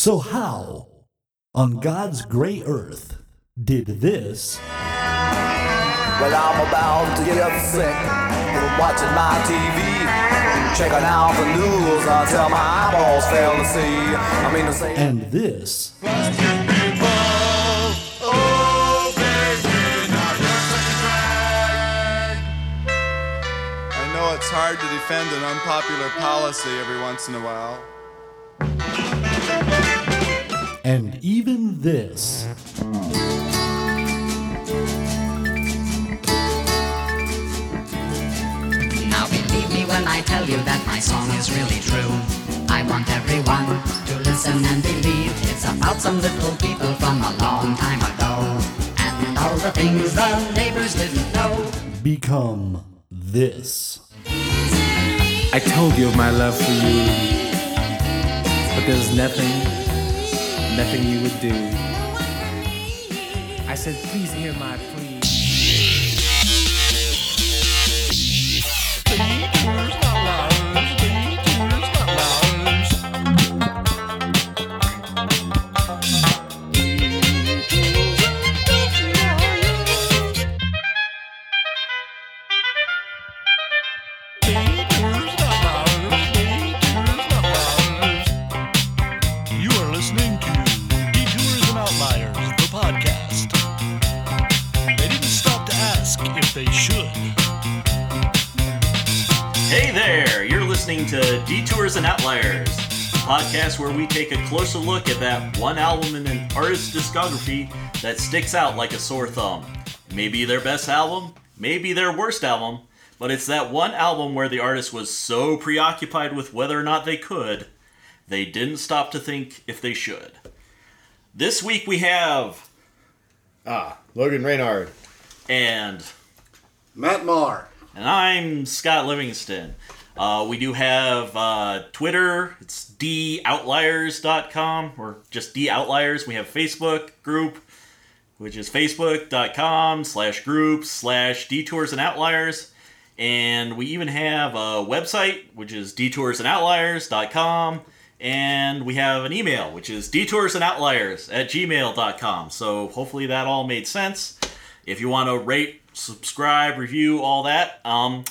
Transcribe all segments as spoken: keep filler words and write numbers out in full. So how, on God's gray earth, did this... Well, I'm about to get sick from watching my T V, checking out the news until my eyeballs fail to see. I mean to say... And this... I know it's hard to defend an unpopular policy every once in a while. And even this. Now believe me when I tell you that my song is really true. I want everyone to listen and believe. It's about some little people from a long time ago, and all the things the neighbors didn't know. Become this. I told you of my love for you, but there's nothing, nothing you would do. I said, please hear my plea. Detours and Outliers, a podcast where we take a closer look at that one album in an artist's discography that sticks out like a sore thumb. It may be their best album, maybe their worst album, but it's that one album where the artist was so preoccupied with whether or not they could, they didn't stop to think if they should. This week we have... Ah, Logan Renard. And... Matt Maher. And I'm Scott Livingston. Uh, we do have uh, Twitter, it's d outliers dot com, or just d outliers. We have Facebook group, which is facebook.com slash group slash detours and outliers. And we even have a website, which is detours and outliers dot com. And we have an email, which is detoursandoutliers at gmail dot com. So hopefully that all made sense. If you want to rate, subscribe, review, all that, um,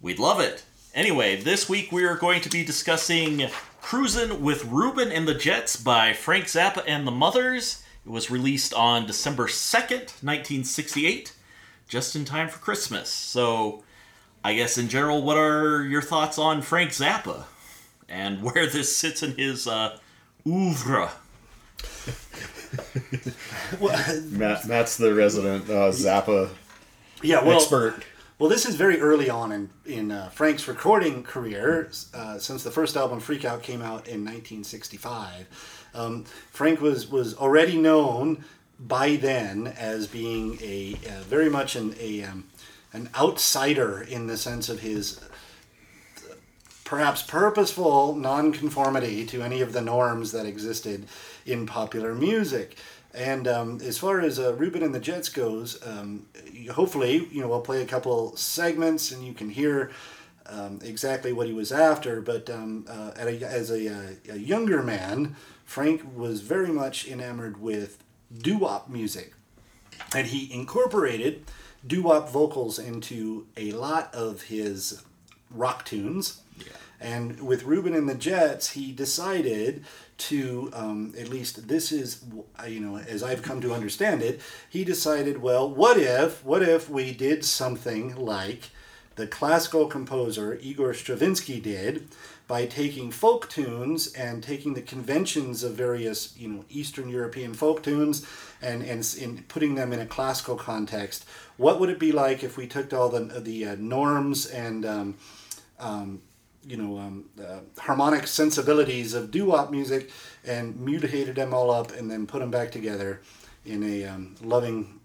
we'd love it. Anyway, this week we are going to be discussing Cruisin' with Ruben and the Jets by Frank Zappa and the Mothers. It was released on December second, nineteen sixty-eight, just in time for Christmas. So, I guess in general, what are your thoughts on Frank Zappa and where this sits in his uh, oeuvre? Well, Matt, Matt's the resident uh, Zappa yeah, well, expert. Well, this is very early on in, in uh, Frank's recording career, uh, since the first album, Freak Out, came out in nineteen sixty-five. Um, Frank was, was already known by then as being a uh, very much an a, um, an outsider in the sense of his uh, perhaps purposeful nonconformity to any of the norms that existed in popular music. And um, as far as uh, Ruben and the Jets goes, um, hopefully, you know, we'll play a couple segments and you can hear um, exactly what he was after. But um, uh, at a, as a, a younger man, Frank was very much enamored with doo-wop music. And he incorporated doo-wop vocals into a lot of his rock tunes. Yeah. And with Ruben and the Jets, he decided to, um, at least this is, you know, as I've come to understand it, he decided, well, what if, what if we did something like the classical composer Igor Stravinsky did by taking folk tunes and taking the conventions of various, you know, Eastern European folk tunes and, and, and putting them in a classical context. What would it be like if we took all the, the uh, norms and, um, um, you know, um, uh, harmonic sensibilities of doo-wop music and mutated them all up and then put them back together in a um, loving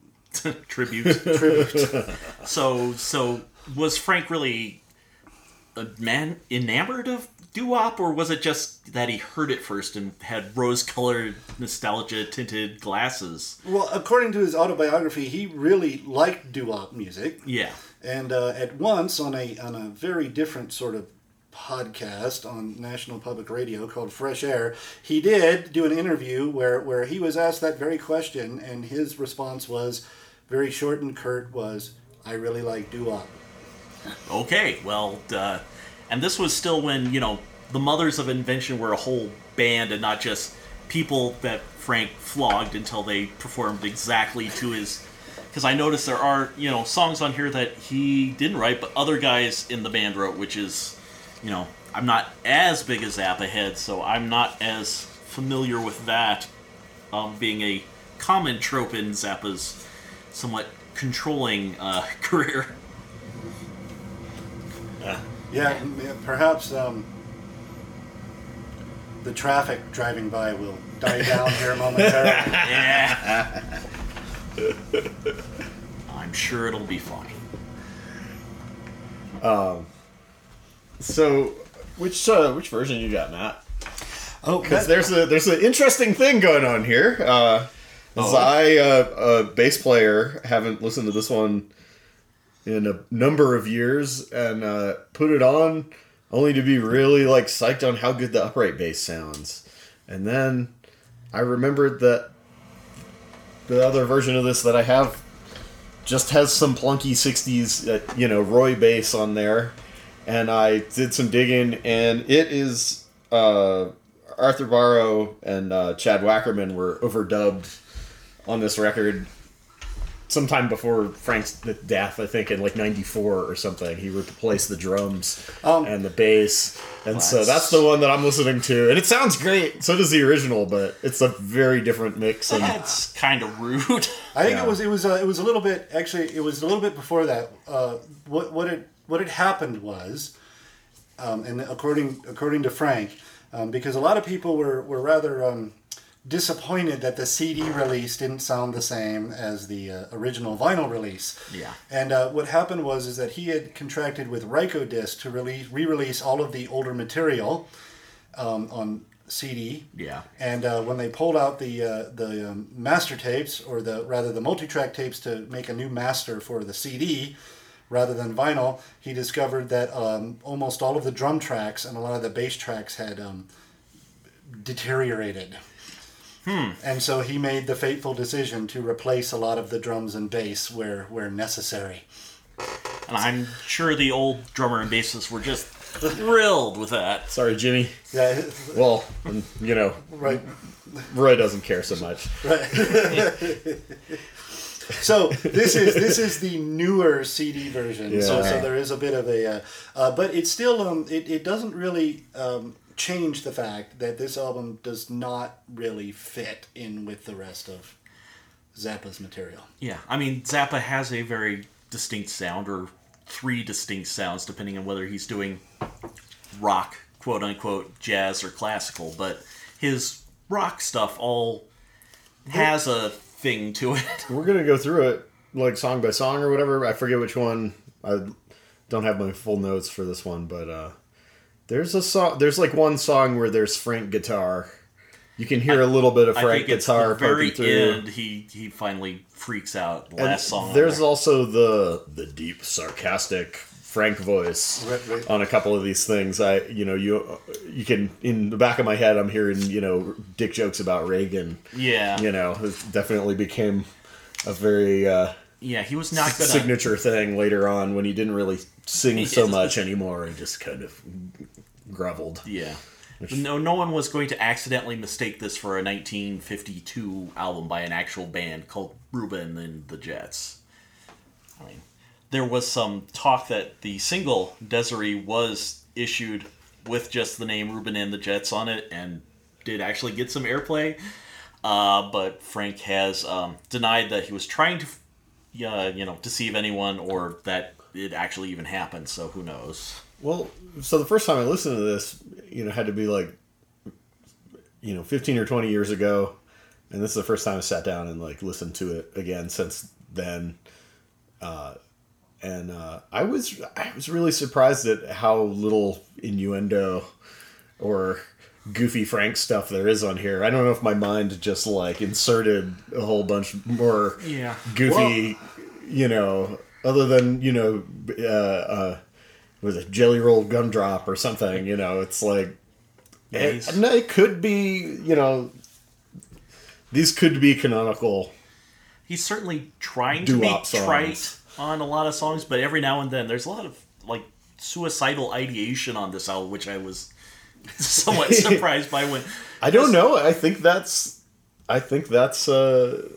tribute. tribute. So, so was Frank really a man enamored of doo-wop, or was it just that he heard it first and had rose-colored, nostalgia-tinted glasses? Well, according to his autobiography, he really liked doo-wop music. Yeah. And uh, at once, on a on a very different sort of podcast on National Public Radio called Fresh Air, he did do an interview where, where he was asked that very question, and his response was, very short and curt, was, I really like doo-wop. Okay, well, uh, and this was still when, you know, the Mothers of Invention were a whole band and not just people that Frank flogged until they performed exactly to his... Because I noticed there are, you know, songs on here that he didn't write, but other guys in the band wrote, which is, you know, I'm not as big as Zappa head, so I'm not as familiar with that um, being a common trope in Zappa's somewhat controlling uh, career. Uh, yeah, perhaps um, the traffic driving by will die down here momentarily. Yeah. I'm sure it'll be fine. Um, so, which uh, which version you got, Matt? Oh, because there's a there's an interesting thing going on here. Uh, oh. I, uh, a bass player, haven't listened to this one in a number of years, and uh, put it on only to be really like psyched on how good the upright bass sounds, and then I remembered that. The other version of this that I have just has some plunky sixties, uh, you know, Roy bass on there. And I did some digging, and it is uh, Arthur Barrow and uh, Chad Wackerman were overdubbed on this record sometime before Frank's death, I think, in like ninety-four or something. He replaced the drums um, and the bass. And that's... so that's the one that I'm listening to. And it sounds great. So does the original, but it's a very different mix. And... That's kind of rude. I think yeah. it was it was, uh, it was a little bit, actually, it was a little bit before that. Uh, what what it, what had happened was, um, and according according to Frank, um, because a lot of people were, were rather... Um, disappointed that the C D release didn't sound the same as the uh, original vinyl release. Yeah. And uh, what happened was is that he had contracted with Rykodisc to release re-release all of the older material um, on C D. Yeah. And uh, when they pulled out the uh, the um, master tapes, or the rather the multi-track tapes, to make a new master for the C D rather than vinyl, he discovered that um, almost all of the drum tracks and a lot of the bass tracks had um, deteriorated. Hmm. And so he made the fateful decision to replace a lot of the drums and bass where, where necessary. And I'm sure the old drummer and bassist were just thrilled with that. Sorry, Jimmy. Yeah. Well, you know, right. Roy doesn't care so much. Right. So this is this is the newer C D version. Yeah. So, so there is a bit of a, uh, uh, but it's still um it it doesn't really um. change the fact that this album does not really fit in with the rest of Zappa's material. Yeah, I mean, Zappa has a very distinct sound, or three distinct sounds, depending on whether he's doing rock, quote-unquote, jazz, or classical, but his rock stuff all has a thing to it. We're going to go through it, like, song by song or whatever. I forget which one. I don't have my full notes for this one, but... uh There's a song. There's like one song where there's Frank guitar. You can hear I, a little bit of Frank guitar poking through. End, he he finally freaks out. The last song. There's there. also the the deep sarcastic Frank voice right, right. on a couple of these things. I you know you you can in the back of my head I'm hearing you know dick jokes about Reagan. Yeah. You know, it definitely became a very. Uh, Yeah, he was not gonna... signature thing later on when he didn't really sing so much anymore and just kind of groveled. Yeah. Which... No, no one was going to accidentally mistake this for a nineteen fifty-two album by an actual band called Ruben and the Jets. I mean, there was some talk that the single Desiree was issued with just the name Ruben and the Jets on it and did actually get some airplay, uh, but Frank has um, denied that he was trying to... Yeah, you know, deceive anyone, or that it actually even happened, so who knows. Well, so the first time I listened to this, you know, had to be like, you know, fifteen or twenty years ago, and this is the first time I sat down and, like, listened to it again since then, uh, and uh, I was I was really surprised at how little innuendo or... goofy Frank stuff there is on here. I don't know if my mind just like inserted a whole bunch more yeah. goofy, well, you know, other than, you know, uh, uh, was a jelly roll gumdrop or something, you know, it's like, nice. it, it could be, you know, these could be canonical. He's certainly trying to be trite on a lot of songs, but every now and then there's a lot of, like, suicidal ideation on this album, which I was somewhat surprised by when... I don't know. I think that's... I think that's... Uh,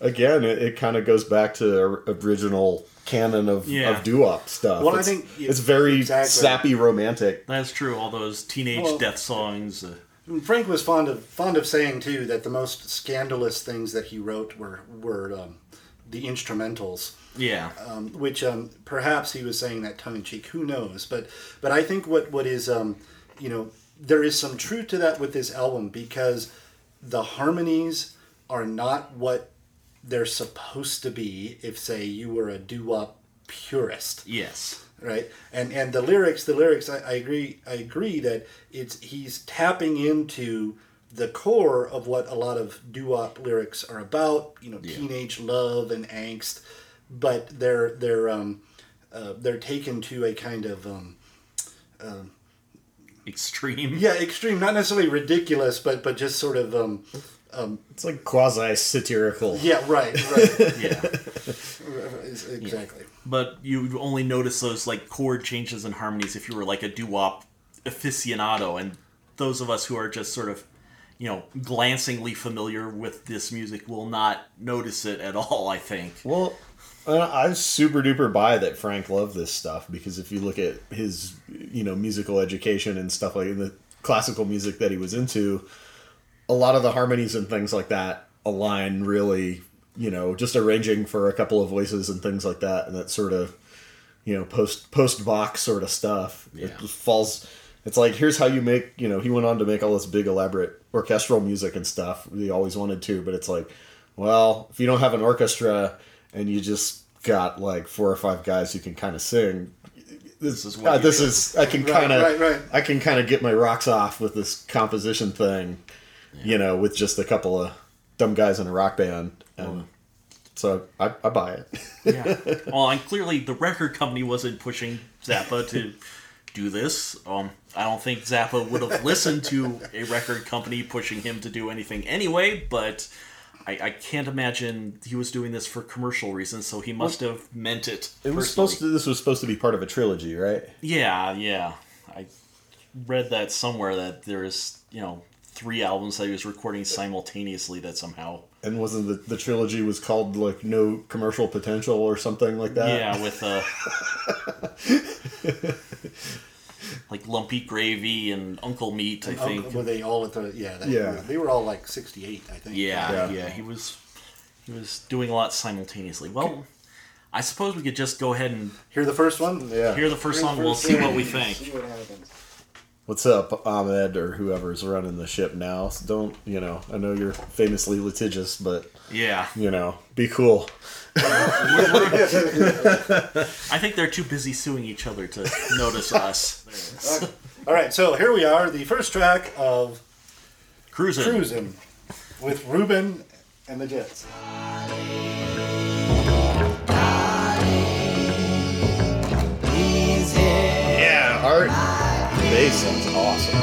again, it, it kind of goes back to original canon of, yeah. of doo-wop stuff. Well, it's, I think... It's very exactly. sappy romantic. That's true. All those teenage well, death songs... Uh, Frank was fond of fond of saying too that the most scandalous things that he wrote were were um, the instrumentals. Yeah, um, which um, perhaps he was saying that tongue in cheek. Who knows? But but I think what what is um, you know, there is some truth to that with this album, because the harmonies are not what they're supposed to be. If say you were a doo-wop purist, yes. Right, and and the lyrics, the lyrics. I, I agree. I agree that it's he's tapping into the core of what a lot of doo-wop lyrics are about. You know, yeah. teenage love and angst, but they're they're um uh, they're taken to a kind of um, um extreme. Yeah, extreme. Not necessarily ridiculous, but but just sort of um. Um, it's like quasi-satirical. Yeah, right, right. yeah. Exactly. Yeah. But you only notice those, like, chord changes and harmonies if you were, like, a doo-wop aficionado. And those of us who are just sort of, you know, glancingly familiar with this music will not notice it at all, I think. Well, I super-duper buy that Frank loved this stuff, because if you look at his, you know, musical education and stuff like in the classical music that he was into... a lot of the harmonies and things like that align really, you know, just arranging for a couple of voices and things like that. And that sort of, you know, post, post-Bach sort of stuff. Yeah. It just falls. It's like, here's how you make, you know, he went on to make all this big elaborate orchestral music and stuff. He always wanted to, but it's like, well, if you don't have an orchestra and you just got like four or five guys who can kind of sing, this, this is, what uh, this is, I can right, kind of, right, right. I can kind of get my rocks off with this composition thing. Yeah. You know, with just a couple of dumb guys in a rock band. And so I, I buy it. yeah. Well, and clearly the record company wasn't pushing Zappa to do this. Um, I don't think Zappa would have listened to a record company pushing him to do anything anyway, but I, I can't imagine he was doing this for commercial reasons, so he must well, have meant it. It was supposed to, this was supposed to be part of a trilogy, right? Yeah, yeah. I read that somewhere that there is, you know... three albums that he was recording simultaneously that somehow... And wasn't the, the trilogy was called, like, No Commercial Potential or something like that? Yeah, with, uh... like, Lumpy Gravy and Uncle Meat, I and think. Uncle, were they all at the... Yeah, that, yeah. They were all, like, sixty-eight, I think. Yeah, yeah, yeah. He was he was doing a lot simultaneously. Well, I suppose we could just go ahead and... Hear the first one? Yeah. Hear the first hear song, the first we'll see what we think. See what happens. What's up, Ahmed, or whoever's running the ship now? So don't, you know, I know you're famously litigious, but, yeah, you know, be cool. I think they're too busy suing each other to notice us. All right. All right, so here we are, the first track of Cruisin', Cruisin' with Ruben and the Jets. Yeah, Art. The bass sounds awesome.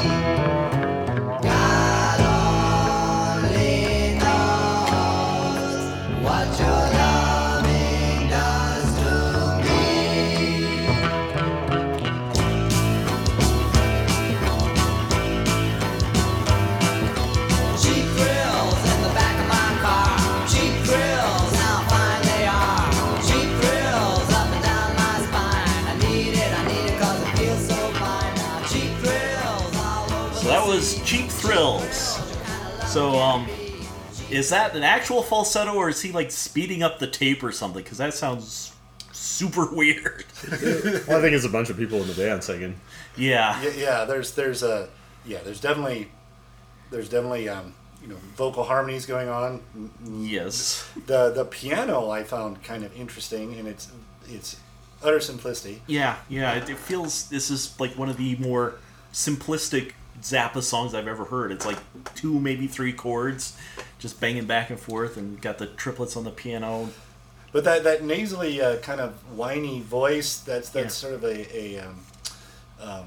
Thrills. So, um, is that an actual falsetto, or is he, like, speeding up the tape or something? Because that sounds super weird. Well, I think it's a bunch of people in the band singing. Yeah. Yeah. Yeah. There's, there's a, yeah. There's definitely, there's definitely, um, you know, vocal harmonies going on. Yes. The the piano I found kind of interesting, and it's it's utter simplicity. Yeah. Yeah. It, it feels this is like one of the more simplistic Zappa songs I've ever heard. It's like two, maybe three chords, just banging back and forth, and got the triplets on the piano. But that that nasally uh, kind of whiny voice, that's that's yeah. sort of a, a um, um,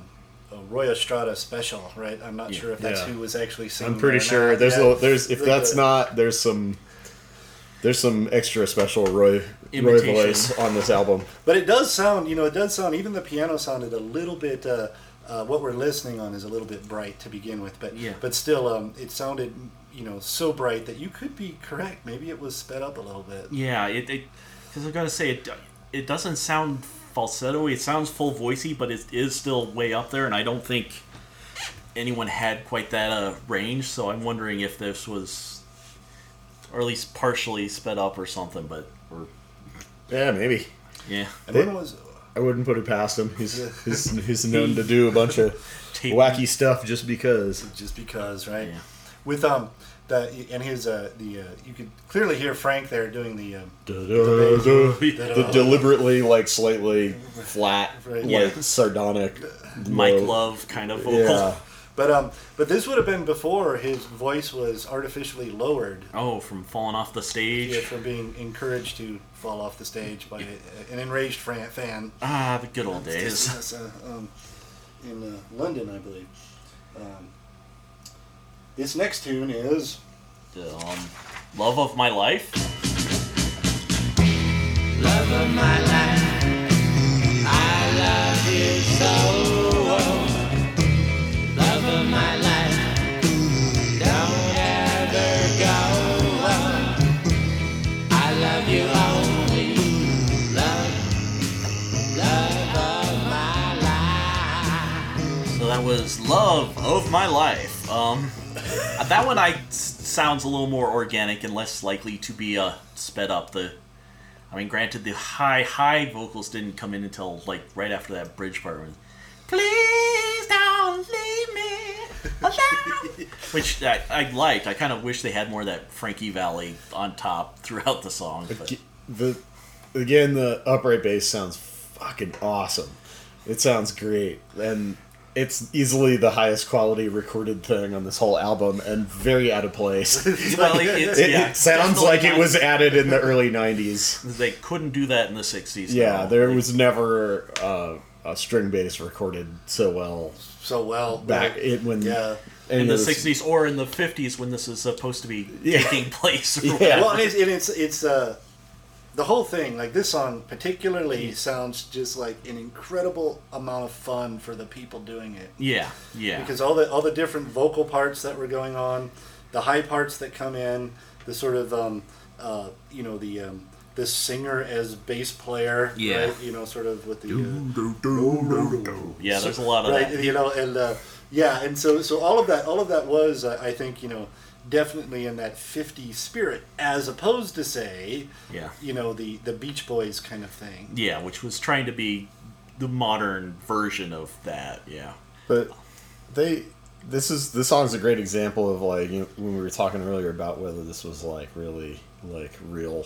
a Roy Estrada special, right? I'm not yeah. sure if that's yeah. who was actually singing. I'm pretty sure not. there's yeah. a, there's if that's not there's some there's some extra special Roy Imitation. Roy voice on this album. But it does sound, you know, it does sound. Even the piano sounded a little bit. Uh, uh, what we're listening on is a little bit bright to begin with, but yeah. but still, um, it sounded, you know, so bright that you could be correct. Maybe it was sped up a little bit. Yeah, it. Because I've got to say it. It doesn't sound falsetto. It sounds full voicey, but it is still way up there, and I don't think anyone had quite that uh, range. So I'm wondering if this was, or at least partially sped up or something. But or yeah, maybe. Yeah. And they, when was, I wouldn't put it past him. He's yeah. he's, he's known to do a bunch of wacky stuff just because. Just because, right? Yeah. With um. The, and his uh, the uh, you could clearly hear Frank there doing the um, da, da, the, bass, da, da, the deliberately like slightly flat right. like yeah. sardonic Mike low. Love kind of vocal. Yeah. But um, but this would have been before his voice was artificially lowered. Oh, from falling off the stage. Yeah, from being encouraged to fall off the stage by an enraged fan. Ah, the good old days. Uh, um, in uh, London, I believe. Um, This next tune is um, Love of My Life. Love of my life, I love you so. Love of my life, don't ever go. I love you only, love, love of my life. So that was Love of My Life. Um... That one I sounds a little more organic and less likely to be uh, sped up. The, I mean, granted, the high high vocals didn't come in until like right after that bridge part. When, please don't leave me alone. Which I, I liked. I kind of wish they had more of that Frankie Valli on top throughout the song. But. The again, the upright bass sounds fucking awesome. It sounds great and. It's easily the highest quality recorded thing on this whole album, and very out of place. Well, like, it's, it, yeah, it sounds like it was added in the early nineties. They couldn't do that in the sixties. Yeah, no. There was never uh, a string bass recorded so well. So well back right. it, when yeah. in the was, sixties or in the fifties when this is supposed to be yeah. taking place. Yeah. Well, and it's and it's, it's uh, the whole thing, like this song particularly, mm-hmm. sounds just like an incredible amount of fun for the people doing it. Yeah, yeah. Because all the all the different vocal parts that were going on, the high parts that come in, the sort of um, uh, you know the um, the singer as bass player, yeah. right? You know, sort of with the uh, yeah. There's a lot of right, that. You know, and uh, yeah, and so so all of that all of that was, uh, I think, you know. Definitely in that fifties spirit, as opposed to say, yeah. you know, the, the Beach Boys kind of thing. Yeah, which was trying to be the modern version of that. Yeah, but they this is this song's a great example of like you know, when we were talking earlier about whether this was like really like real,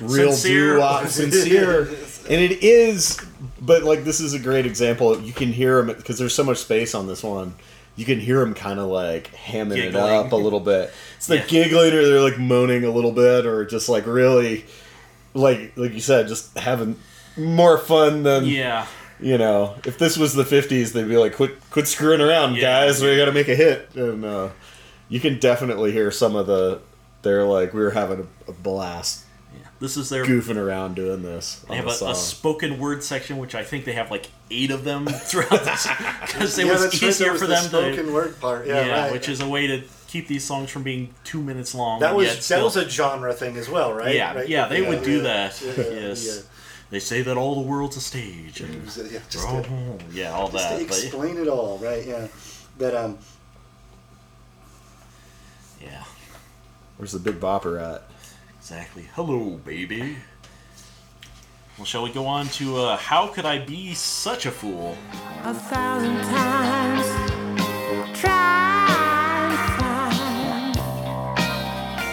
real sincere, doo-wop, sincere, and it is. But like this is a great example. You can hear them because there's so much space on this one. You can hear them kind of like hamming giggling. It up a little bit. It's like yeah. giggling or they're like moaning a little bit or just like really, like like you said, just having more fun than, yeah. you know, if this was the fifties, they'd be like, quit quit screwing around, yeah. guys, we gotta make a hit. And uh, you can definitely hear some of the, they're like, we were having a, a blast. Yeah. This is their goofing around doing this. They have a, a spoken word section, which I think they have like eight of them throughout this because it yeah, was easier was for the them spoken to spoken word part. Yeah, yeah right. which is a way to keep these songs from being two minutes long. That was that still, was a genre thing as well, right? Yeah, right? yeah, they yeah, would yeah, do yeah, that. Yeah, yes, yeah. They say that all the world's a stage. And yeah, just all, to, yeah, all just that. To explain but, it all, right? Yeah, but um, yeah. Where's the big bopper at? Exactly. Hello, baby. Well, shall we go on to uh, How Could I Be Such a Fool? A thousand times try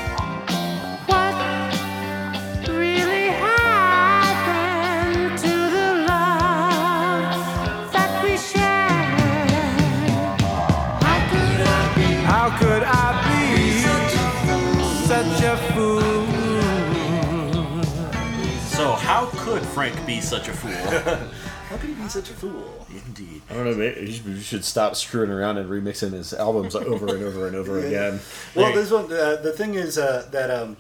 to find what really happened to the love that we shared. How could I be? How could I be such a fool? Such a fool. How could Frank be such a fool? How could he be such a fool? Indeed. I don't know, maybe you should stop screwing around and remixing his albums over and over and over yeah. again. Well, hey. this one, uh, the thing is uh, that, um,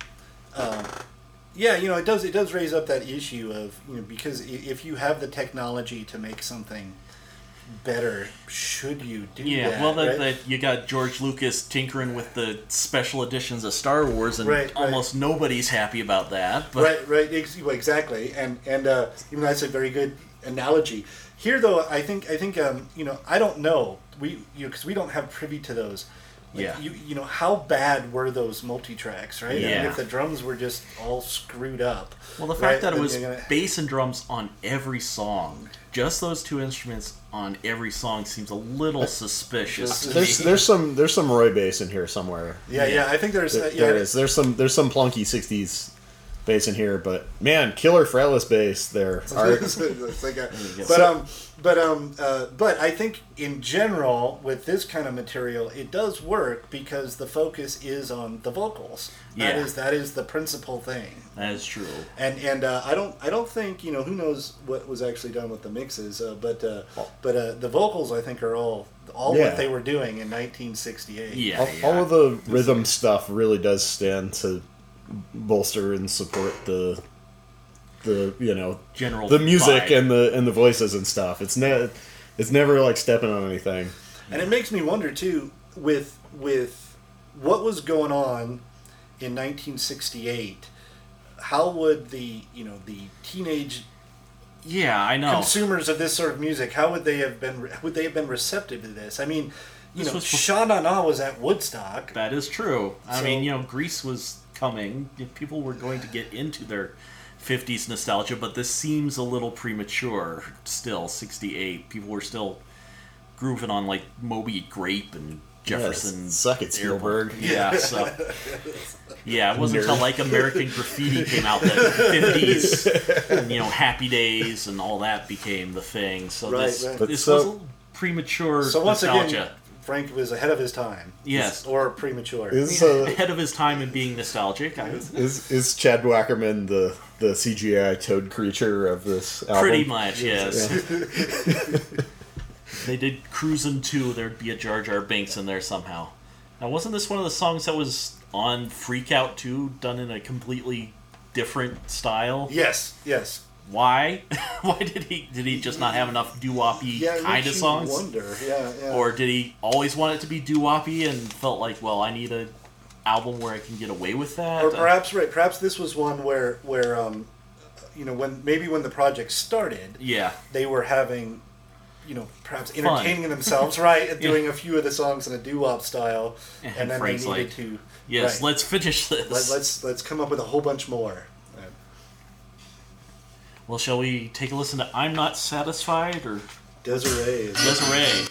um, yeah, you know, it does it does raise up that issue of, you know, because if you have the technology to make something better, should you do yeah, that? Yeah, well, the, right? the, you got George Lucas tinkering with the special editions of Star Wars, and right, almost right. nobody's happy about that. But. Right, right, ex- well, exactly, and and uh, even that's a very good analogy. Here, though, I think I think um, you know, I don't know we you because know, we don't have privy to those. Like, yeah, you you know, how bad were those multi-tracks, right? Yeah, I mean, if the drums were just all screwed up. Well, the fact right, that it was gonna... bass and drums on every song. Just those two instruments on every song seems a little suspicious. To there's me. there's some there's some Roy bass in here somewhere. Yeah, yeah, yeah I think there's there, uh, yeah, there is there's some there's some plunky sixties bass in here, but man, killer fretless bass there. like a, but um, but um, uh, but I think in general with this kind of material, it does work because the focus is on the vocals. Yeah. That is that is the principal thing. That is true. And and uh, I don't I don't think, you know, who knows what was actually done with the mixes, uh, but uh, but uh, the vocals I think are all all yeah. what they were doing in nineteen sixty-eight. Yeah, all, yeah. all of the rhythm stuff really does stand to bolster and support the the you know general the music vibe. and the and the voices and stuff. It's ne- it's never like stepping on anything. And it makes me wonder too with with what was going on in nineteen sixty-eight. How would the, you know, the teenage yeah, I know. consumers of this sort of music, how would they have been would they have been receptive to this? I mean, you this know, Sha Na Na was at Woodstock. That is true. I so, mean, you know, Greece was coming. People were going to get into their fifties nostalgia, but this seems a little premature still. sixty-eight, people were still grooving on like Moby Grape and Jefferson yes, suck it, Spielberg. Yeah, so yeah, it wasn't until like American Graffiti came out that fifties, and, you know, Happy Days and all that became the thing. So right, this right. this so, was a little premature so nostalgia. Once again, Frank was ahead of his time. Yes, or premature. Is, uh, ahead of his time in being nostalgic. I is, is is Chad Wackerman the the C G I toad creature of this album? Pretty much, yes. Yeah. They did Cruisin' two. There'd be a Jar Jar Binks in there somehow. Now, wasn't this one of the songs that was on Freak Out two, done in a completely different style? Yes, yes. Why? Why did he did he just not have enough doo-wop-y yeah, kind of songs? Wonder. Yeah, yeah. Or did he always want it to be doo-wop-y and felt like, well, I need a album where I can get away with that? Or perhaps right, perhaps this was one where where um, you know, when maybe when the project started, yeah, they were having, you know, perhaps entertaining Fun. themselves, right, and doing yeah. a few of the songs in a doo-wop style, and, and then Frank's they needed like, to yes, right, let's finish this. Let, let's let's come up with a whole bunch more. Well, shall we take a listen to I'm Not Satisfied or Desiree? Desiree.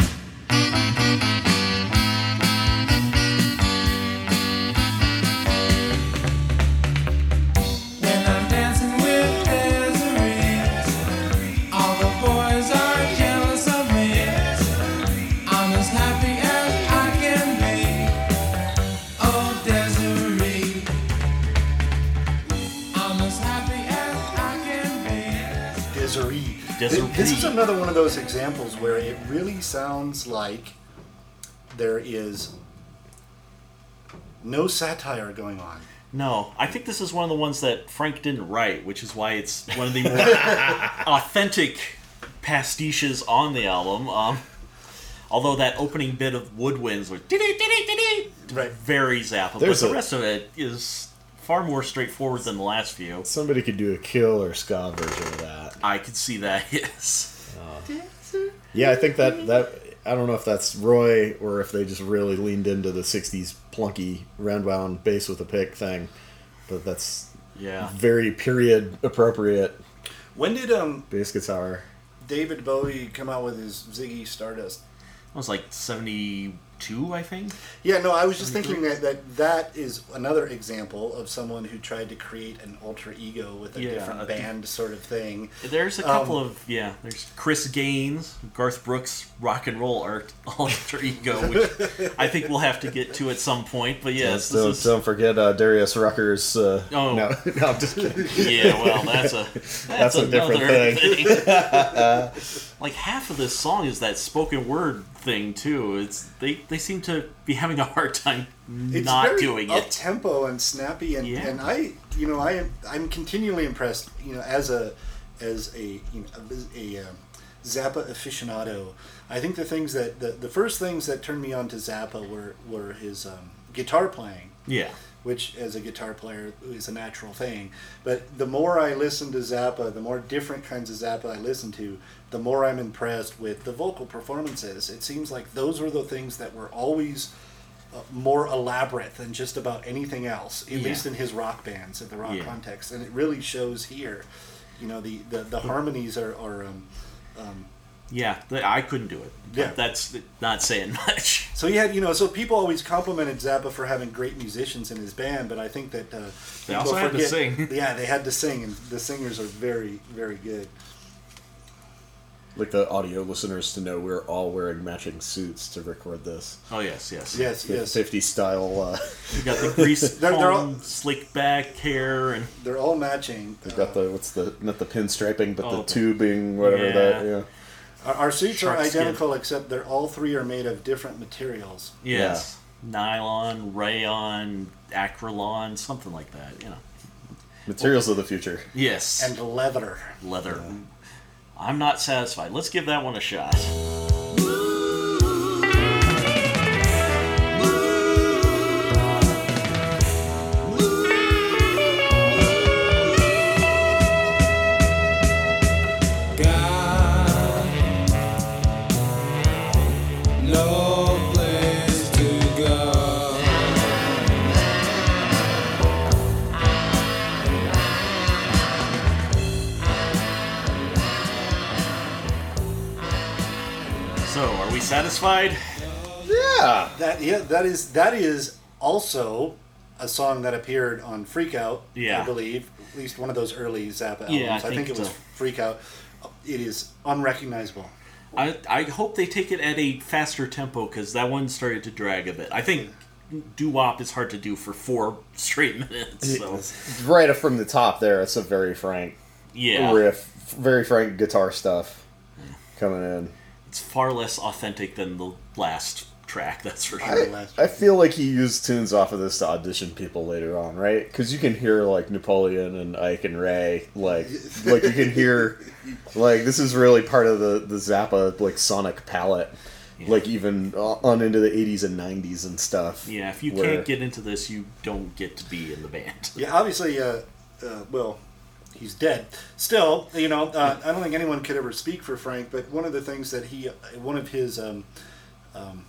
This is another one of those examples where it really sounds like there is no satire going on. No, I think this is one of the ones that Frank didn't write, which is why it's one of the more authentic pastiches on the album. Um, although that opening bit of woodwinds were dee-dee, dee-dee, dee-dee, right. very Zappa, There's but a... the rest of it is far more straightforward than the last few. Somebody could do a Kill or ska version of that. I could see that, yes. Uh, yeah, I think that, that... I don't know if that's Roy or if they just really leaned into the sixties plunky, round-wound bass with a pick thing. But that's yeah. very period-appropriate. When did um bass guitar... David Bowie come out with his Ziggy Stardust? It was like seventy-one two, I think. Yeah, no, I was just thinking three? that that that is another example of someone who tried to create an alter ego with a yeah, different band th- sort of thing. There's a couple um, of, yeah, there's Chris Gaines, Garth Brooks, rock and roll art alter ego, which I think we'll have to get to at some point, but yes. So, this so, is... Don't forget uh, Darius Rucker's, uh, oh. no, no, I'm just kidding. Yeah, well, that's a, that's, that's a different thing. thing. Like, half of this song is that spoken word thing too. It's they, they seem to be having a hard time it's not very doing it. It's very up-tempo and snappy, and, yeah. and I, you know, I am, I'm continually impressed. You know, as a as a you know, a, a um, Zappa aficionado, I think the things that the, the first things that turned me on to Zappa were were his um, guitar playing. Yeah. Which, as a guitar player, is a natural thing. But the more I listen to Zappa, the more different kinds of Zappa I listen to, the more I'm impressed with the vocal performances. It seems like those were the things that were always uh, more elaborate than just about anything else, at yeah. least in his rock bands, in the rock yeah. context. And it really shows here. You know, the, the, the harmonies are... are um, um, yeah, I couldn't do it. Yeah. That's not saying much. So he had, you know, so people always complimented Zappa for having great musicians in his band, but I think that uh, they also forget, had to sing. Yeah, they had to sing, and the singers are very, very good. Like the audio listeners to know, we're all wearing matching suits to record this. Oh yes, yes, yes, the yes. fifties style. Uh... You got the grease, they're, they're all slick back hair, and they're all matching. They've uh, got the what's the not the pinstriping, but oh, the tubing, whatever yeah. that. Yeah. Our suits Shark are identical, skin. Except they're all three are made of different materials. Yes, yeah. Nylon, rayon, acrylon, something like that. You know, materials well, of the future. Yes, and leather. Leather. Yeah. I'm not satisfied. Let's give that one a shot. Satisfied? Yeah. That yeah, that is that is also a song that appeared on Freak Out, yeah. I believe. At least one of those early Zappa albums. Yeah, I, I think, think it was a... Freak Out. It is unrecognizable. I I hope they take it at a faster tempo, because that one started to drag a bit. I think yeah. doo-wop is hard to do for four straight minutes. So. Right up from the top there, it's a very Frank yeah. riff, very Frank guitar stuff coming in. It's far less authentic than the last track, that's for sure. I, I feel like he used tunes off of this to audition people later on, right? Because you can hear, like, Napoleon and Ike and Ray, like, like you can hear, like, this is really part of the, the Zappa, like, sonic palette. Yeah. Like, even on into the eighties and nineties and stuff. Yeah, if you where... can't get into this, you don't get to be in the band. Yeah, obviously, uh, uh, well... he's dead. Still, you know, uh, I don't think anyone could ever speak for Frank, but one of the things that he, one of his, um, um,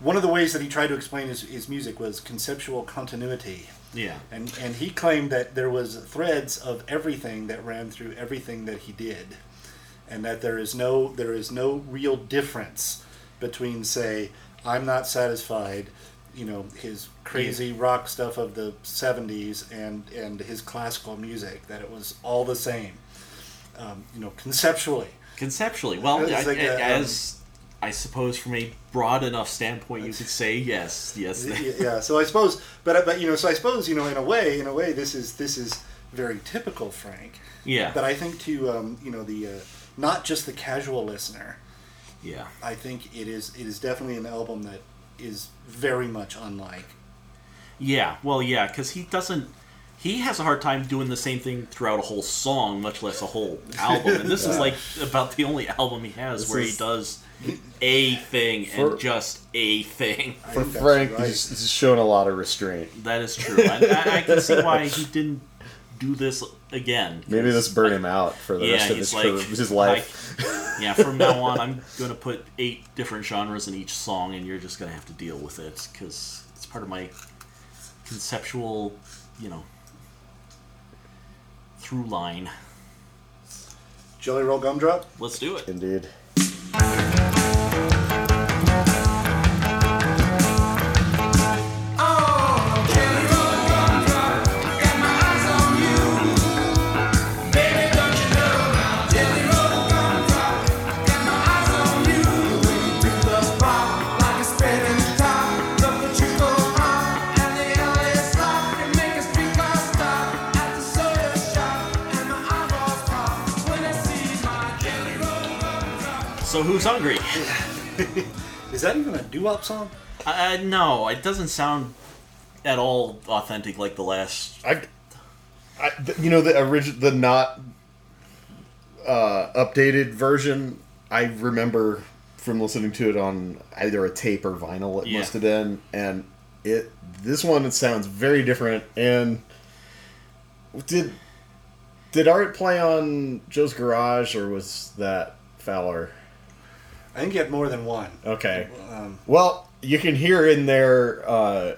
one of the ways that he tried to explain his, his music was conceptual continuity. Yeah. And and he claimed that there was threads of everything that ran through everything that he did, and that there is no there is no real difference between, say, I'm Not Satisfied, you know, his crazy yeah. rock stuff of the seventies and, and his classical music, that it was all the same, um, you know, conceptually. Conceptually. Well, I, like I, a, as um, I suppose from a broad enough standpoint, you could say yes, yes. Yeah. So I suppose, but but you know, so I suppose you know, in a way, in a way, this is this is very typical Frank. Yeah. But I think to um, you know the uh, not just the casual listener. Yeah. I think it is it is definitely an album that is very much unlike. Yeah, well, yeah, because he doesn't... He has a hard time doing the same thing throughout a whole song, much less a whole album. And this yeah. is, like, about the only album he has this where is, he does a thing for, and just a thing. For Frank, right. he's, he's shown a lot of restraint. That is true. I, I, I can see why he didn't do this again. Maybe this burned him out for the yeah, rest of his, like, career, his life. Like, yeah, from now on, I'm going to put eight different genres in each song, and you're just going to have to deal with it, because it's part of my conceptual, you know, through line. Jelly Roll Gumdrop? Let's do it. Indeed. So Who's Hungry? Is that even a doo-wop song? Uh, no, it doesn't sound at all authentic like the last. I, I you know, the original, the not uh, updated version. I remember from listening to it on either a tape or vinyl. It yeah. must have been, and it this one it sounds very different. And did did Art play on Joe's Garage, or was that Fowler? I think you had more than one. Okay. Um, well, you can hear in there uh,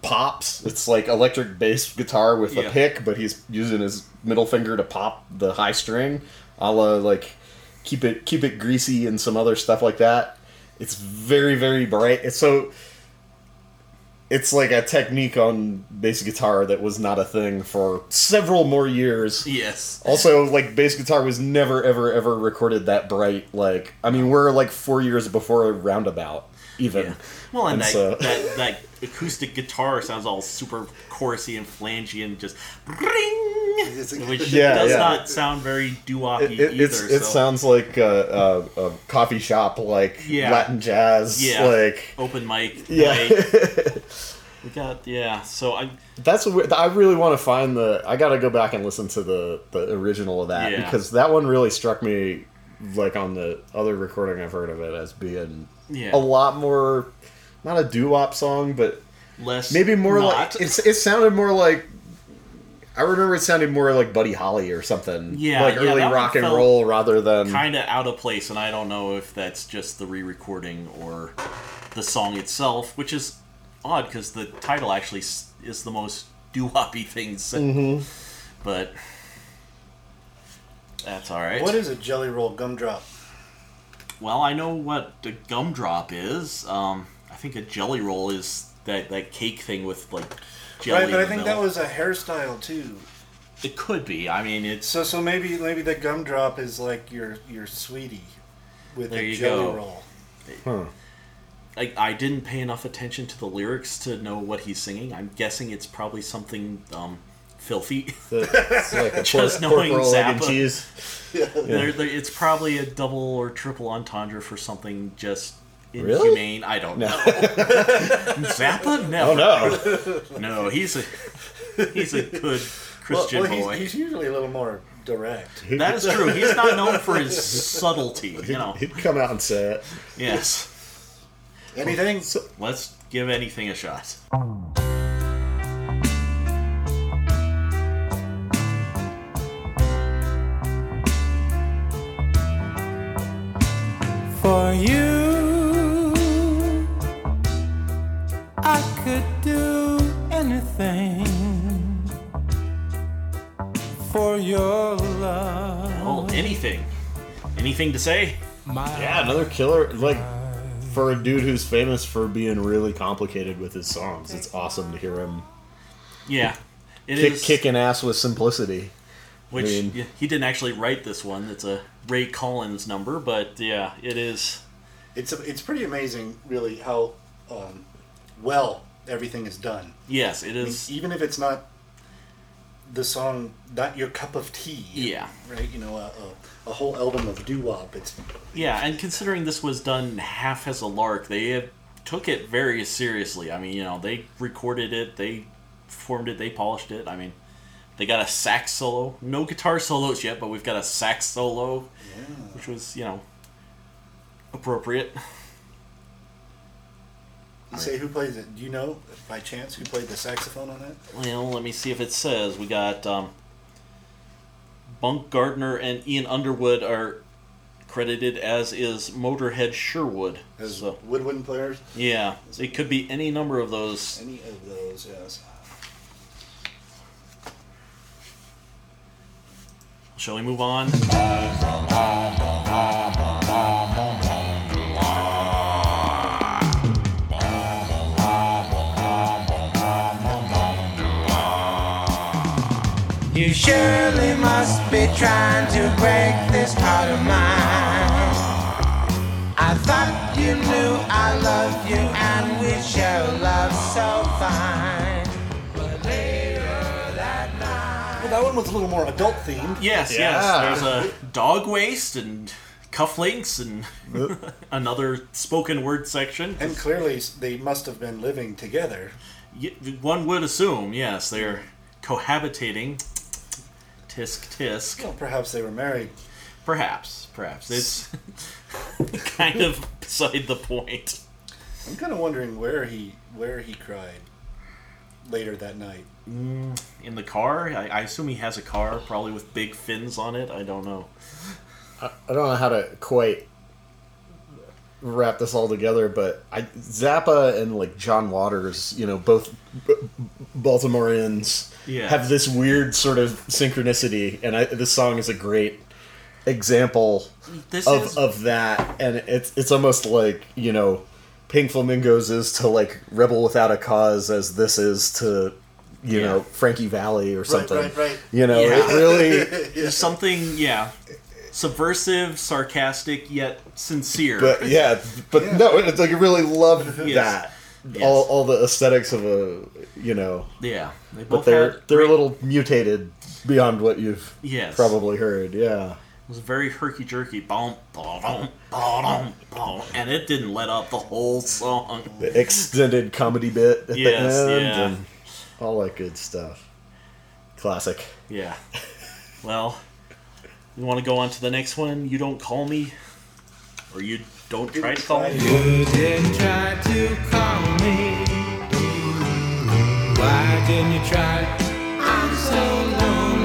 pops. It's like electric bass guitar with yeah. a pick, but he's using his middle finger to pop the high string, a la like keep it keep it greasy and some other stuff like that. It's very very bright. It's so it's like a technique on bass guitar that was not a thing for several more years. Yes. Also, like, bass guitar was never, ever, ever recorded that bright. Like, I mean, we're like four years before Roundabout, even. Yeah. Well, and, and that, so... that, that acoustic guitar sounds all super chorusy and flangy and just... Ring, which yeah, does yeah. not sound very doo-wop-y it, it, either. So. It sounds like a, a, a coffee shop, like yeah. Latin jazz. Yeah. Like, open mic. Yeah. Like, we got yeah. So I that's a, I really want to find the. I got to go back and listen to the, the original of that yeah. because that one really struck me, like on the other recording I've heard of it, as being yeah. a lot more, not a doo-wop song, but less maybe more not. like it's. It sounded more like. I remember it sounded more like Buddy Holly or something. Yeah, like yeah, early rock and roll rather than... kind of out of place, and I don't know if that's just the re-recording or the song itself, which is odd because the title actually is the most doo-wop-y thing. Mm-hmm. But that's all right. What is a Jelly Roll Gumdrop? Well, I know what a gumdrop is. Um, I think a Jelly Roll is that, that cake thing with, like... right, but I think that was a hairstyle too. It could be. I mean, it's so so. Maybe maybe the gumdrop is like your your sweetie with a jelly roll. Huh. I I didn't pay enough attention to the lyrics to know what he's singing. I'm guessing it's probably something um, filthy. It's like a just pork, knowing pork roll, Zappa, egg and cheese. Yeah. They're, they're, it's probably a double or triple entendre for something just. Inhumane? Really? I don't no. know. Zappa? Never. Oh, no. No, he's a he's a good Christian well, well, boy. He's, he's usually a little more direct. That is true. He's not known for his subtlety. You know, he'd come out and say it. Yes. Anything? Let's give anything a shot. For you. I could do anything for your love. Oh, anything. Anything to say? My yeah, another killer. Like, for a dude who's famous for being really complicated with his songs, it's awesome to hear him yeah, it kick, is, kicking ass with simplicity. Which, I mean, he didn't actually write this one. It's a Ray Collins number, but yeah, it is. It's, a, it's pretty amazing, really, how... Um, well, everything is done. Yes, it is. I mean, even if it's not the song, not your cup of tea. Yeah. Right? You know, a, a, a whole album of doo-wop. It's... yeah, and considering this was done half as a lark, they took it very seriously. I mean, you know, they recorded it, they formed it, they polished it. I mean, they got a sax solo. No guitar solos yet, but we've got a sax solo, yeah. which was, you know, appropriate. Say who plays it. Do you know, by chance, who played the saxophone on that? Well, let me see if it says. We got um, Bunk Gardner and Ian Underwood are credited, as is Motorhead Sherwood. As so, woodwind players? Yeah. As it could be any number of those. Any of those, yes. Shall we move on? You surely must be trying to break this heart of mine. I thought you knew I loved you and we share love so fine. But later that night... well, that one was a little more adult themed. Yes, yeah. yes. There's a dog waste and cufflinks and another spoken word section. And clearly they must have been living together. One would assume, yes, they're cohabitating. Tisk, tisk. Well, perhaps they were married. Perhaps, perhaps. It's kind of beside the point. I'm kind of wondering where he where he cried later that night. Mm, in the car? I, I assume he has a car, probably with big fins on it. I don't know. I, I don't know how to quite wrap this all together, but I, Zappa and like John Waters, you know, both B- Baltimoreans yeah. have this weird sort of synchronicity, and I, this song is a great example this of is... of that, and it's it's almost like, you know, Pink Flamingos is to like Rebel Without a Cause as this is to, you yeah. know, Frankie Valli or something. Right, right, right. You know, yeah. it really yeah. something, yeah. subversive, sarcastic, yet sincere. But yeah, but yeah. no, it's like I really love yes. that. Yes. All all the aesthetics of a, you know. Yeah. They both but they're they're great... a little mutated beyond what you've yes. probably heard. Yeah. It was very herky jerky. Bom, bom, bom, bom, and it didn't let up the whole song. The extended comedy bit at yes, the end yeah. and all that good stuff. Classic. Yeah. Well, you want to go on to the next one? You Don't Call Me? Or You Don't Try to Call Me? You didn't try to call me. Why didn't you try? I'm so lonely.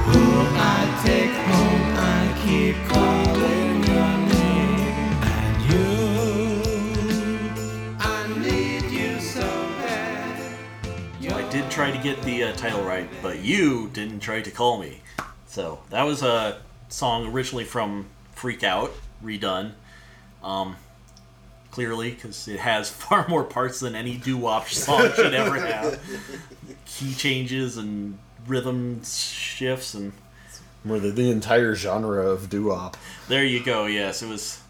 Who I take home, I keep calling your name. And you, I need you so bad. I did try to get the uh, title right, but you didn't try to call me. So that was a song originally from Freak Out, redone, um, clearly, because it has far more parts than any doo-wop song should ever have. Key changes and rhythm shifts and more than the entire genre of doo-wop. There you go. Yes, it was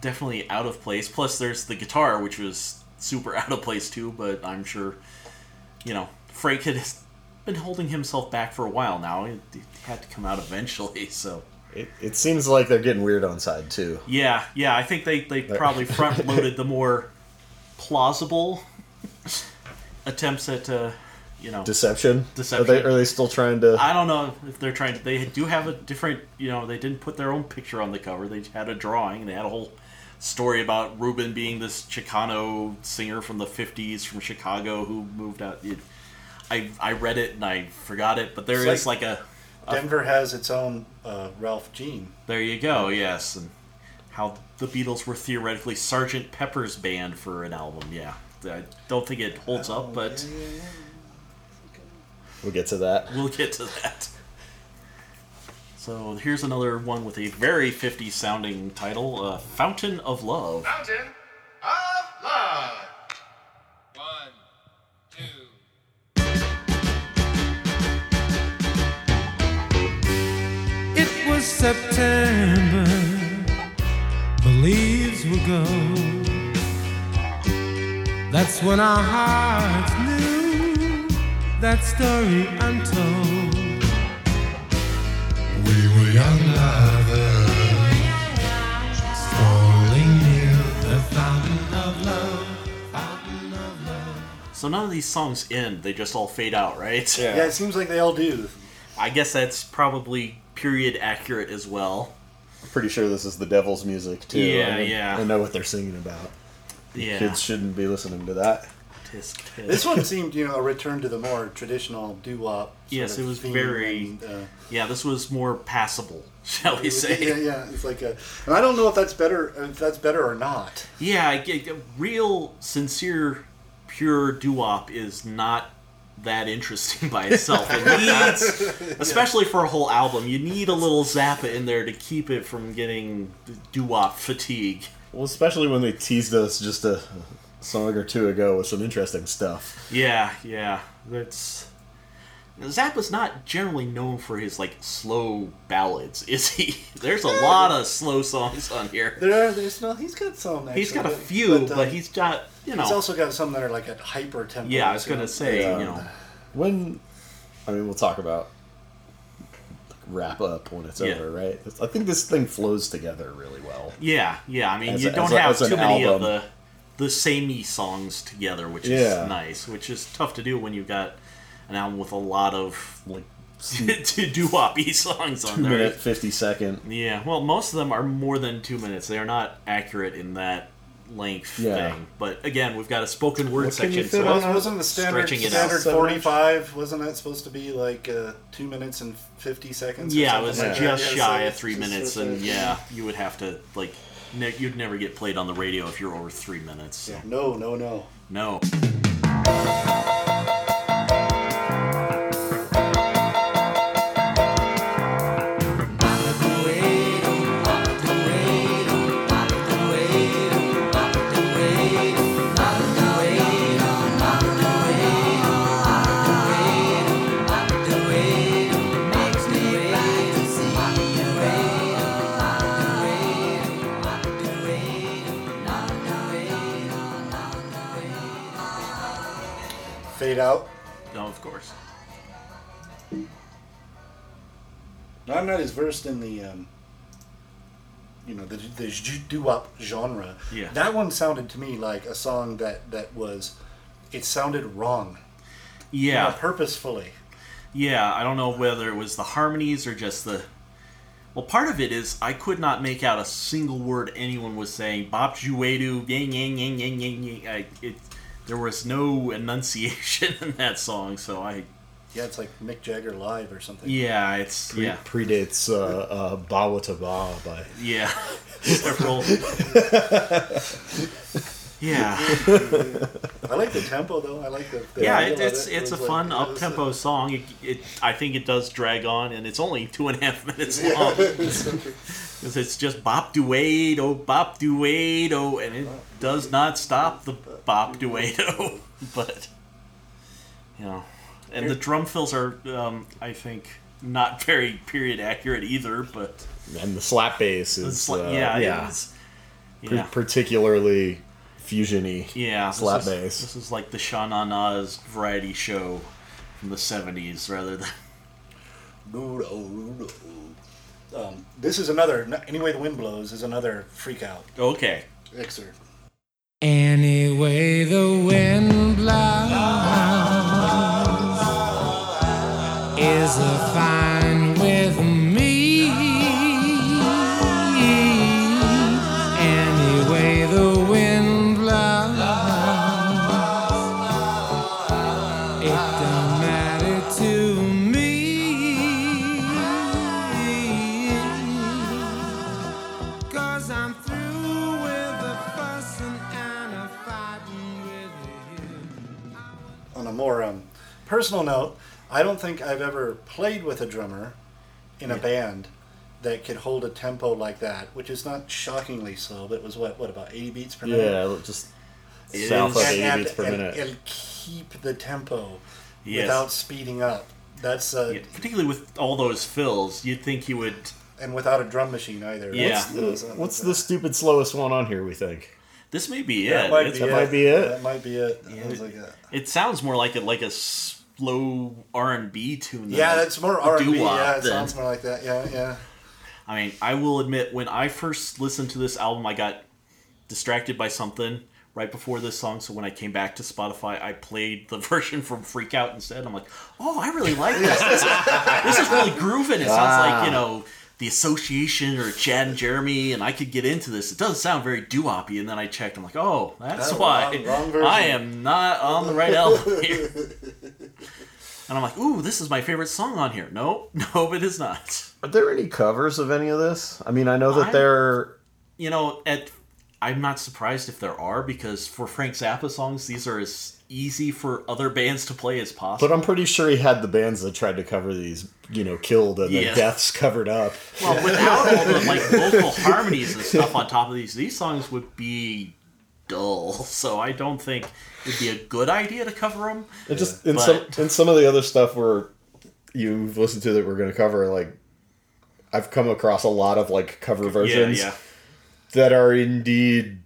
definitely out of place. Plus, there's the guitar, which was super out of place too. But I'm sure, you know, Frank had been holding himself back for a while now. It, it had to come out eventually, so... It, it seems like they're getting weird on side, too. Yeah, yeah, I think they, they probably front-loaded the more plausible attempts at, uh, you know... Deception? Deception. Are they, are they still trying to... I don't know if they're trying to... They do have a different, you know, they didn't put their own picture on the cover. They had a drawing. They had a whole story about Ruben being this Chicano singer from the fifties from Chicago who moved out... It, I, I read it and I forgot it, but there it's is like, like a, a... Denver has its own uh, Ralph Jean. There you go, yes. And how the Beatles were theoretically Sergeant Pepper's band for an album, yeah. I don't think it holds oh, up, but... Yeah, yeah, yeah. Okay. We'll get to that. We'll get to that. So here's another one with a very fifties sounding title, uh, Fountain of Love. Fountain of Love! One, two... September, the leaves will go. That's when our hearts knew that story untold. We were young lovers, falling near the fountain of love, fountain of love. So none of these songs end; they just all fade out, right? Yeah, yeah, it seems like they all do. I guess that's probably period accurate as well. I'm pretty sure this is the devil's music too. Yeah, I mean, yeah. I know what they're singing about. Yeah. Kids shouldn't be listening to that. Tisk, tisk. This one seemed, you know, a return to the more traditional doo-wop. Yes, it was very. And, uh, yeah, this was more passable, shall we say? Yeah, yeah. It's like a, and I don't know if that's better, if that's better or not. Yeah, real, sincere, pure doo-wop is not that interesting by itself. It needs, especially for a whole album, you need a little Zappa in there to keep it from getting doo-wop fatigue. Well, especially when they teased us just a song or two ago with some interesting stuff. Yeah, yeah. That's... Zappa's not generally known for his, like, slow ballads, is he? There's a lot of slow songs on here. There are, there's no, he's got some, actually. He's got a few, but, um, but he's got, you know... He's also got some that are, like, at hyper tempo. Yeah, I was going to say, yeah. you know... When I mean, we'll talk about like, wrap up when it's yeah. over, right? It's, I think this thing flows together really well. Yeah, yeah. I mean, as you a, don't a, have too many album. of the the samey songs together, which yeah. is nice, which is tough to do when you've got an album with a lot of like to doo-wop-y songs on there. Two minute, fifty second. Yeah. Well, most of them are more than two minutes. They are not accurate in that length yeah. thing. But again, we've got a spoken word what section. So wasn't the standard, standard forty-five? Wasn't that supposed to be like uh, two minutes and fifty seconds? Yeah, it was yeah. just yeah, shy so of three minutes, and yeah, you would have to like ne- you'd never get played on the radio if you're over three minutes. So. Yeah. No, no, no, no. Out? No, of course. Now, I'm not as versed in the, um, you know, the, the doo-wop genre. Yeah. That one sounded to me like a song that, that was, it sounded wrong. Yeah. You know, purposefully. Yeah, I don't know whether it was the harmonies or just the, well, part of it is I could not make out a single word anyone was saying. Bop juwedu, yang, yang, yang, yang, yang, yang. It, There was no enunciation in that song, so I... Yeah, it's like Mick Jagger Live or something. Yeah, it's... Pre- yeah. Predates uh, uh, Bawa to Ba by... Yeah. Several... yeah. I like the tempo, though. I like the... the yeah, it, it's it. it's it a like, fun up-tempo it. song. It, it, I think it does drag on, and it's only two and a half minutes yeah, long. Because it's just bop-do-wade-o, bop-do-wade-o, and it... does not stop the bop dueto, but you know, and the drum fills are, um, I think, not very period accurate either. But and the slap bass is sla- uh, yeah, yeah. It's, yeah, particularly fusion-y yeah, slap this is, bass. This is like the Sha Na Na's variety show from the seventies, rather than. Um, this is another. Anyway, the Wind Blows is another Freak Out. Okay. Excerpt. Anyway the wind blows is a fine with me. Anyway the wind blows, it don't matter to me, 'cause I'm through. On a more um, personal note, I don't think I've ever played with a drummer in a yeah. band that could hold a tempo like that, which is not shockingly slow, but it was what, what about eighty beats per minute? Yeah, just south of eighty beats per and, minute. And keep the tempo yes. without speeding up. That's uh, yeah, particularly with all those fills, you'd think you would... And without a drum machine either. Right? Yeah. What's, the, what's the stupid slowest one on here, we think? This may be yeah, it. That might be it. Might be it. That might be it. Yeah, it, like a... it sounds more like a, like a slow R and B tune. Yeah, that's more R and B. Yeah, it than... sounds more like that. Yeah, yeah. I mean, I will admit, when I first listened to this album, I got distracted by something right before this song, so when I came back to Spotify, I played the version from Freak Out instead. I'm like, oh, I really like this. This is really grooving. It sounds wow. like, you know... The Association or Chad and Jeremy, and I could get into this. It doesn't sound very doo-wop-y, and then I checked. I'm like, oh, that's that why wrong, wrong I am not on the right album here. And I'm like, ooh, this is my favorite song on here. No, no, it is not. Are there any covers of any of this? I mean, I know that there. You know, at I'm not surprised if there are, because for Frank Zappa songs, these are as easy for other bands to play as possible. But I'm pretty sure he had the bands that tried to cover these, you know, killed and yeah. the deaths covered up. Well, without all the, like, vocal harmonies and stuff on top of these, these songs would be dull. So I don't think it'd be a good idea to cover them. It just, in, but... some, in some of the other stuff where you've listened to that we're going to cover, like, I've come across a lot of, like, cover versions yeah, yeah. that are indeed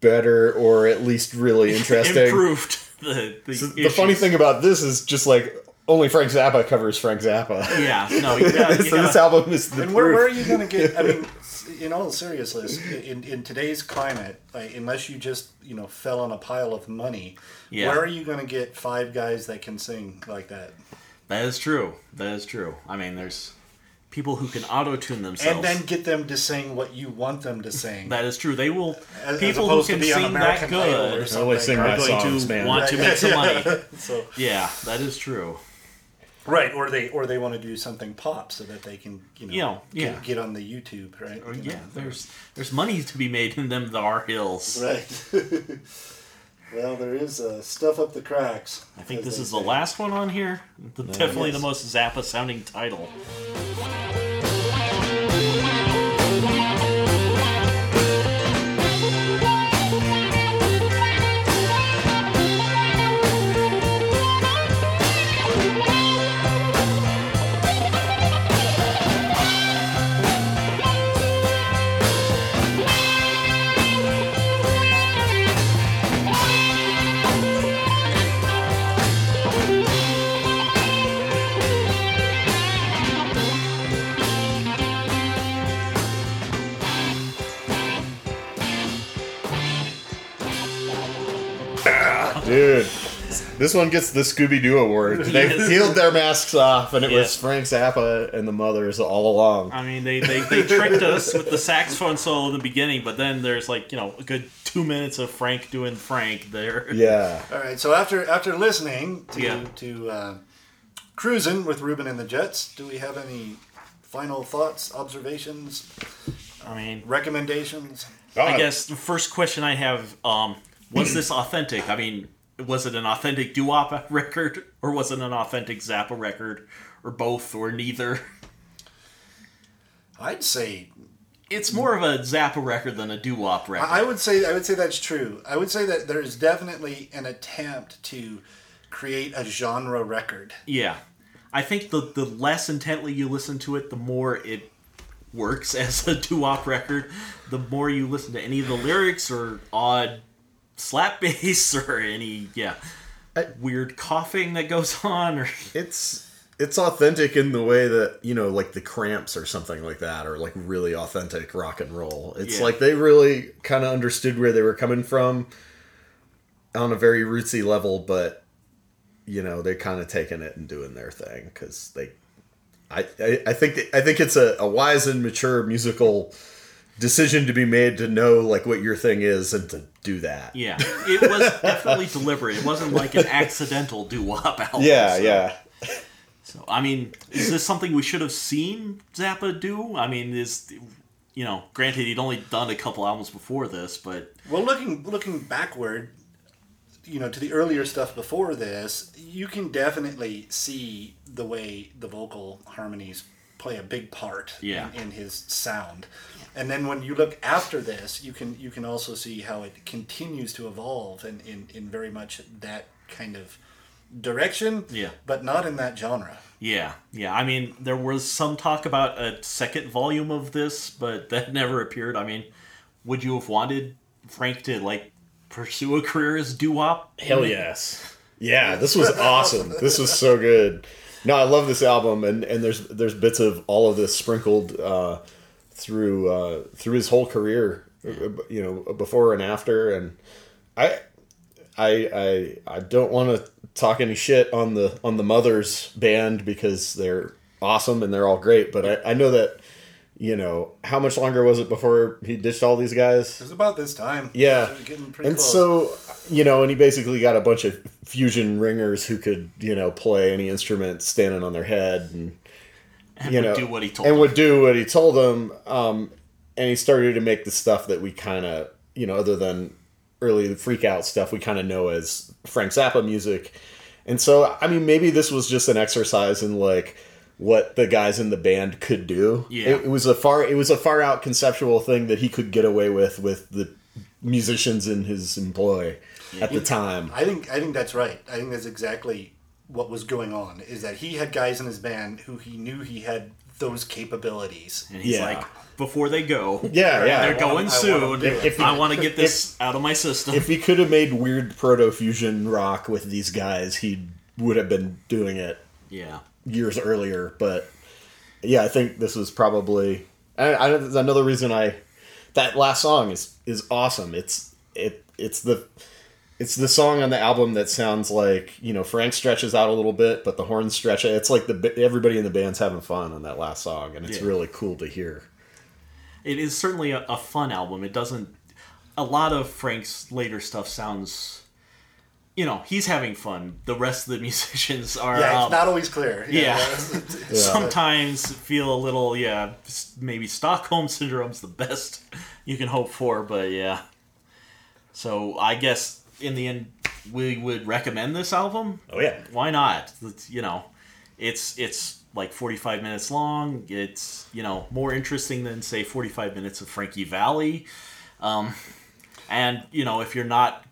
better or at least really interesting. Improved. The, the, so the funny thing about this is just like Only Frank Zappa covers Frank Zappa. Yeah, no. You gotta, you so gotta, this album is the. And where, where are you going to get? I mean, in all seriousness, in, in today's climate, like, unless you just you know fell on a pile of money, yeah. where are you going to get five guys that can sing like that? That is true. That is true. I mean, there's people who can auto-tune themselves and then get them to sing what you want them to sing. That is true. They will. As, people as who can sing that good or or sing are going songs, to man. want to make some money. so. Yeah, that is true. Right, or they or they want to do something pop so that they can, you know, yeah, yeah. Get, get on the YouTube, right? Or, you yeah, know, there's there's money to be made in them thar hills. Right. Well, there is uh, stuff up the cracks. I think this is say. the last one on here. The, no, definitely yes. the most Zappa-sounding title. Dude, this one gets the Scooby-Doo award. They yes. peeled their masks off, and it yeah. was Frank Zappa and the Mothers all along. I mean, they, they, they tricked us with the saxophone solo in the beginning, but then there's like, you know, a good two minutes of Frank doing Frank there. Yeah. All right, so after after listening to, yeah. to uh, Cruisin' with Ruben and the Jets, do we have any final thoughts, observations, I mean, recommendations? God. I guess the first question I have, um, was this authentic? I mean... Was it an authentic doo-wop record, or was it an authentic Zappa record, or both, or neither? I'd say it's more of a Zappa record than a doo-wop record. I would say I would say that's true. I would say that there is definitely an attempt to create a genre record. Yeah, I think the the less intently you listen to it, the more it works as a doo-wop record. The more you listen to any of the lyrics or odd. Slap bass or any yeah I, weird coughing that goes on, or it's it's authentic in the way that, you know, like the Cramps or something like that, or like really authentic rock and roll. It's yeah. like they really kind of understood where they were coming from on a very rootsy level, but you know they're kind of taking it and doing their thing because they. I I, I think that, I think it's a, a wise and mature musical decision to be made to know like what your thing is and to do that. Yeah, it was definitely deliberate. It wasn't like an accidental doo-wop album. Yeah, so. yeah. So I mean, is this something we should have seen Zappa do? I mean, is you know, granted he'd only done a couple albums before this, but well, looking looking backward, you know, to the earlier stuff before this, you can definitely see the way the vocal harmonies play a big part yeah. in, in his sound. And then when you look after this, you can you can also see how it continues to evolve in, in, in very much that kind of direction, yeah. but not in that genre. Yeah, yeah. I mean, there was some talk about a second volume of this, but that never appeared. I mean, would you have wanted Frank to, like, pursue a career as doo-wop? Hell yes. Yeah, this was awesome. This was so good. No, I love this album, and, and there's, there's bits of all of this sprinkled... Uh, through uh, through his whole career, you know, before and after, and I I I, I don't want to talk any shit on the on the Mothers band because they're awesome and they're all great, but I, I know that, you know, how much longer was it before he ditched all these guys? It was about this time. Yeah. It was getting pretty and close. So, you know, and he basically got a bunch of fusion ringers who could, you know, play any instrument standing on their head and And you would know, do what he told and him. would do what he told him, um, and he started to make the stuff that we kind of, you know, other than early Freak Out stuff, we kind of know as Frank Zappa music. And so, I mean, maybe this was just an exercise in like what the guys in the band could do. Yeah, it, it was a far, it was a far out conceptual thing that he could get away with with the musicians in his employ yeah. at the time. I think, I think that's right. I think that's exactly. What was going on is that he had guys in his band who he knew he had those capabilities. And he's yeah. like, before they go, yeah, yeah, they're I going wanna, soon. I want to get this if, out of my system. If he could have made weird proto-fusion rock with these guys, he would have been doing it yeah years earlier. But yeah, I think this was probably I, I, another reason I that last song is is awesome. It's it it's the it's the song on the album that sounds like, you know, Frank stretches out a little bit, but the horns stretch out. It's like the everybody in the band's having fun on that last song, and it's yeah. really cool to hear. It is certainly a, a fun album. It doesn't. A lot of Frank's later stuff sounds, you know, he's having fun. The rest of the musicians are. Yeah, it's um, not always clear. Yeah. yeah. Sometimes feel a little, yeah, maybe Stockholm Syndrome's the best you can hope for, but yeah. So I guess. In the end, we would recommend this album. Oh yeah, why not? It's, you know, it's it's like forty-five minutes long. It's, you know, more interesting than, say, forty-five minutes of Frankie Valli. Um, and you know, if you're not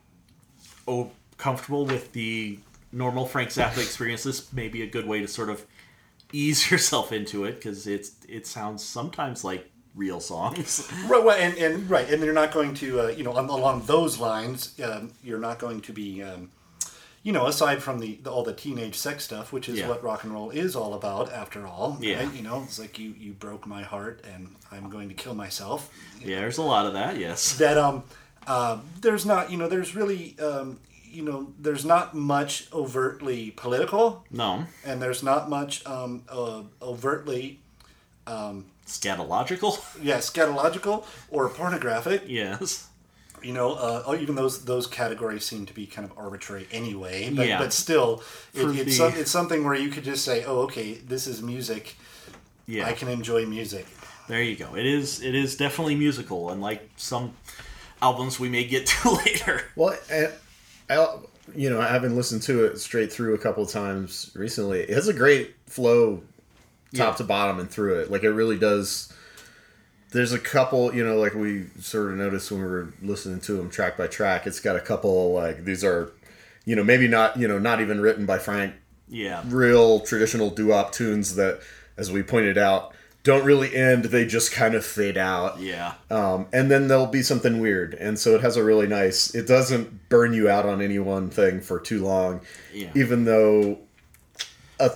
oh, comfortable with the normal Frank Zappa experience, this may be a good way to sort of ease yourself into it, because it's it sounds sometimes like real songs. right, well, and, and right, and you're not going to, uh, you know, along those lines, um, you're not going to be, um, you know, aside from the, the all the teenage sex stuff, which is yeah. what rock and roll is all about, after all. Yeah. Right? You know, it's like you, you broke my heart and I'm going to kill myself. Yeah, there's a lot of that, yes. That, um, uh, there's not, you know, there's really, um, you know, there's not much overtly political. No. And there's not much um, uh, overtly, um, scatological? Yeah, scatological or pornographic. Yes. You know, uh, even those those categories seem to be kind of arbitrary anyway. But, yeah. but still, it, it's, the... it's something where you could just say, oh, okay, this is music. Yeah. I can enjoy music. There you go. It is it is definitely musical, unlike some albums we may get to later. Well, I, I, you know, I haven't listened to it straight through a couple of times recently. It has a great flow top yeah. to bottom and through it. Like, it really does. There's a couple, you know, like we sort of noticed when we were listening to them track by track, it's got a couple, like, these are, you know, maybe not, you know, not even written by Frank. Yeah. Real traditional doo-wop tunes that, as we pointed out, don't really end. They just kind of fade out. Yeah. Um, and then there'll be something weird. And so it has a really nice, it doesn't burn you out on any one thing for too long. Yeah. Even though a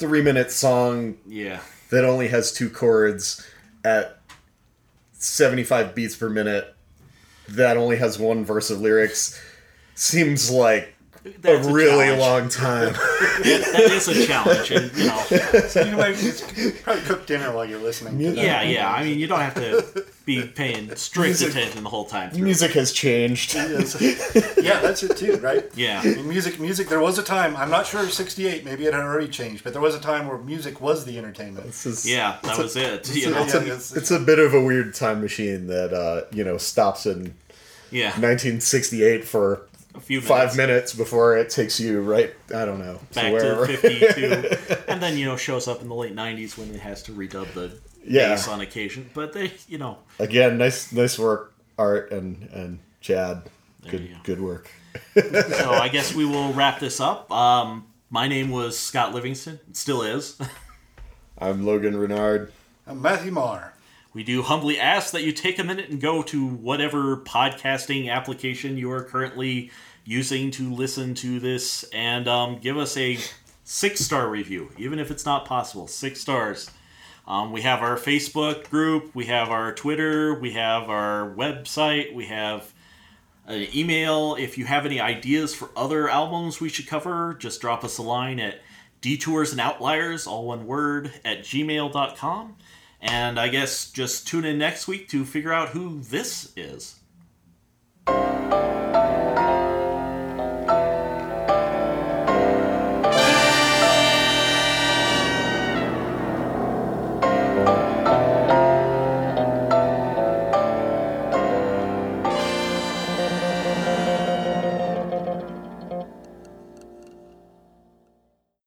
three-minute song yeah. that only has two chords at seventy-five beats per minute that only has one verse of lyrics seems like That's a really a long time. That is a challenge. And, you know, so you might just probably cook dinner while you're listening. To yeah, that. yeah. I mean, you don't have to be paying strict music, attention the whole time through. Music has changed. Yeah, that's it too, right? Yeah. I mean, music, music. There was a time. I'm not sure. sixty-eight. Maybe it had already changed, but there was a time where music was the entertainment. Is, yeah, that was a, it. It's, you a, know? It's, a, it's, it's a bit of a weird time machine that uh, you know stops in yeah. nineteen sixty-eight for. A few minutes. Five minutes before it takes you right, I don't know, back to wherever. To fifty-two, and then, you know, shows up in the late nineties when it has to redub the yeah. bass on occasion. But they, you know, again, nice, nice work, Art and and Chad, there good, go. good work. So I guess we will wrap this up. Um, my name was Scott Livingston, it still is. I'm Logan Renard. I'm Matthew Maher. We do humbly ask that you take a minute and go to whatever podcasting application you are currently using to listen to this, and um, give us a six-star review, even if it's not possible. Six stars. Um, we have our Facebook group. We have our Twitter. We have our website. We have an email. If you have any ideas for other albums we should cover, just drop us a line at Detours and Outliers, all one word, at gmail dot com. And I guess just tune in next week to figure out who this is.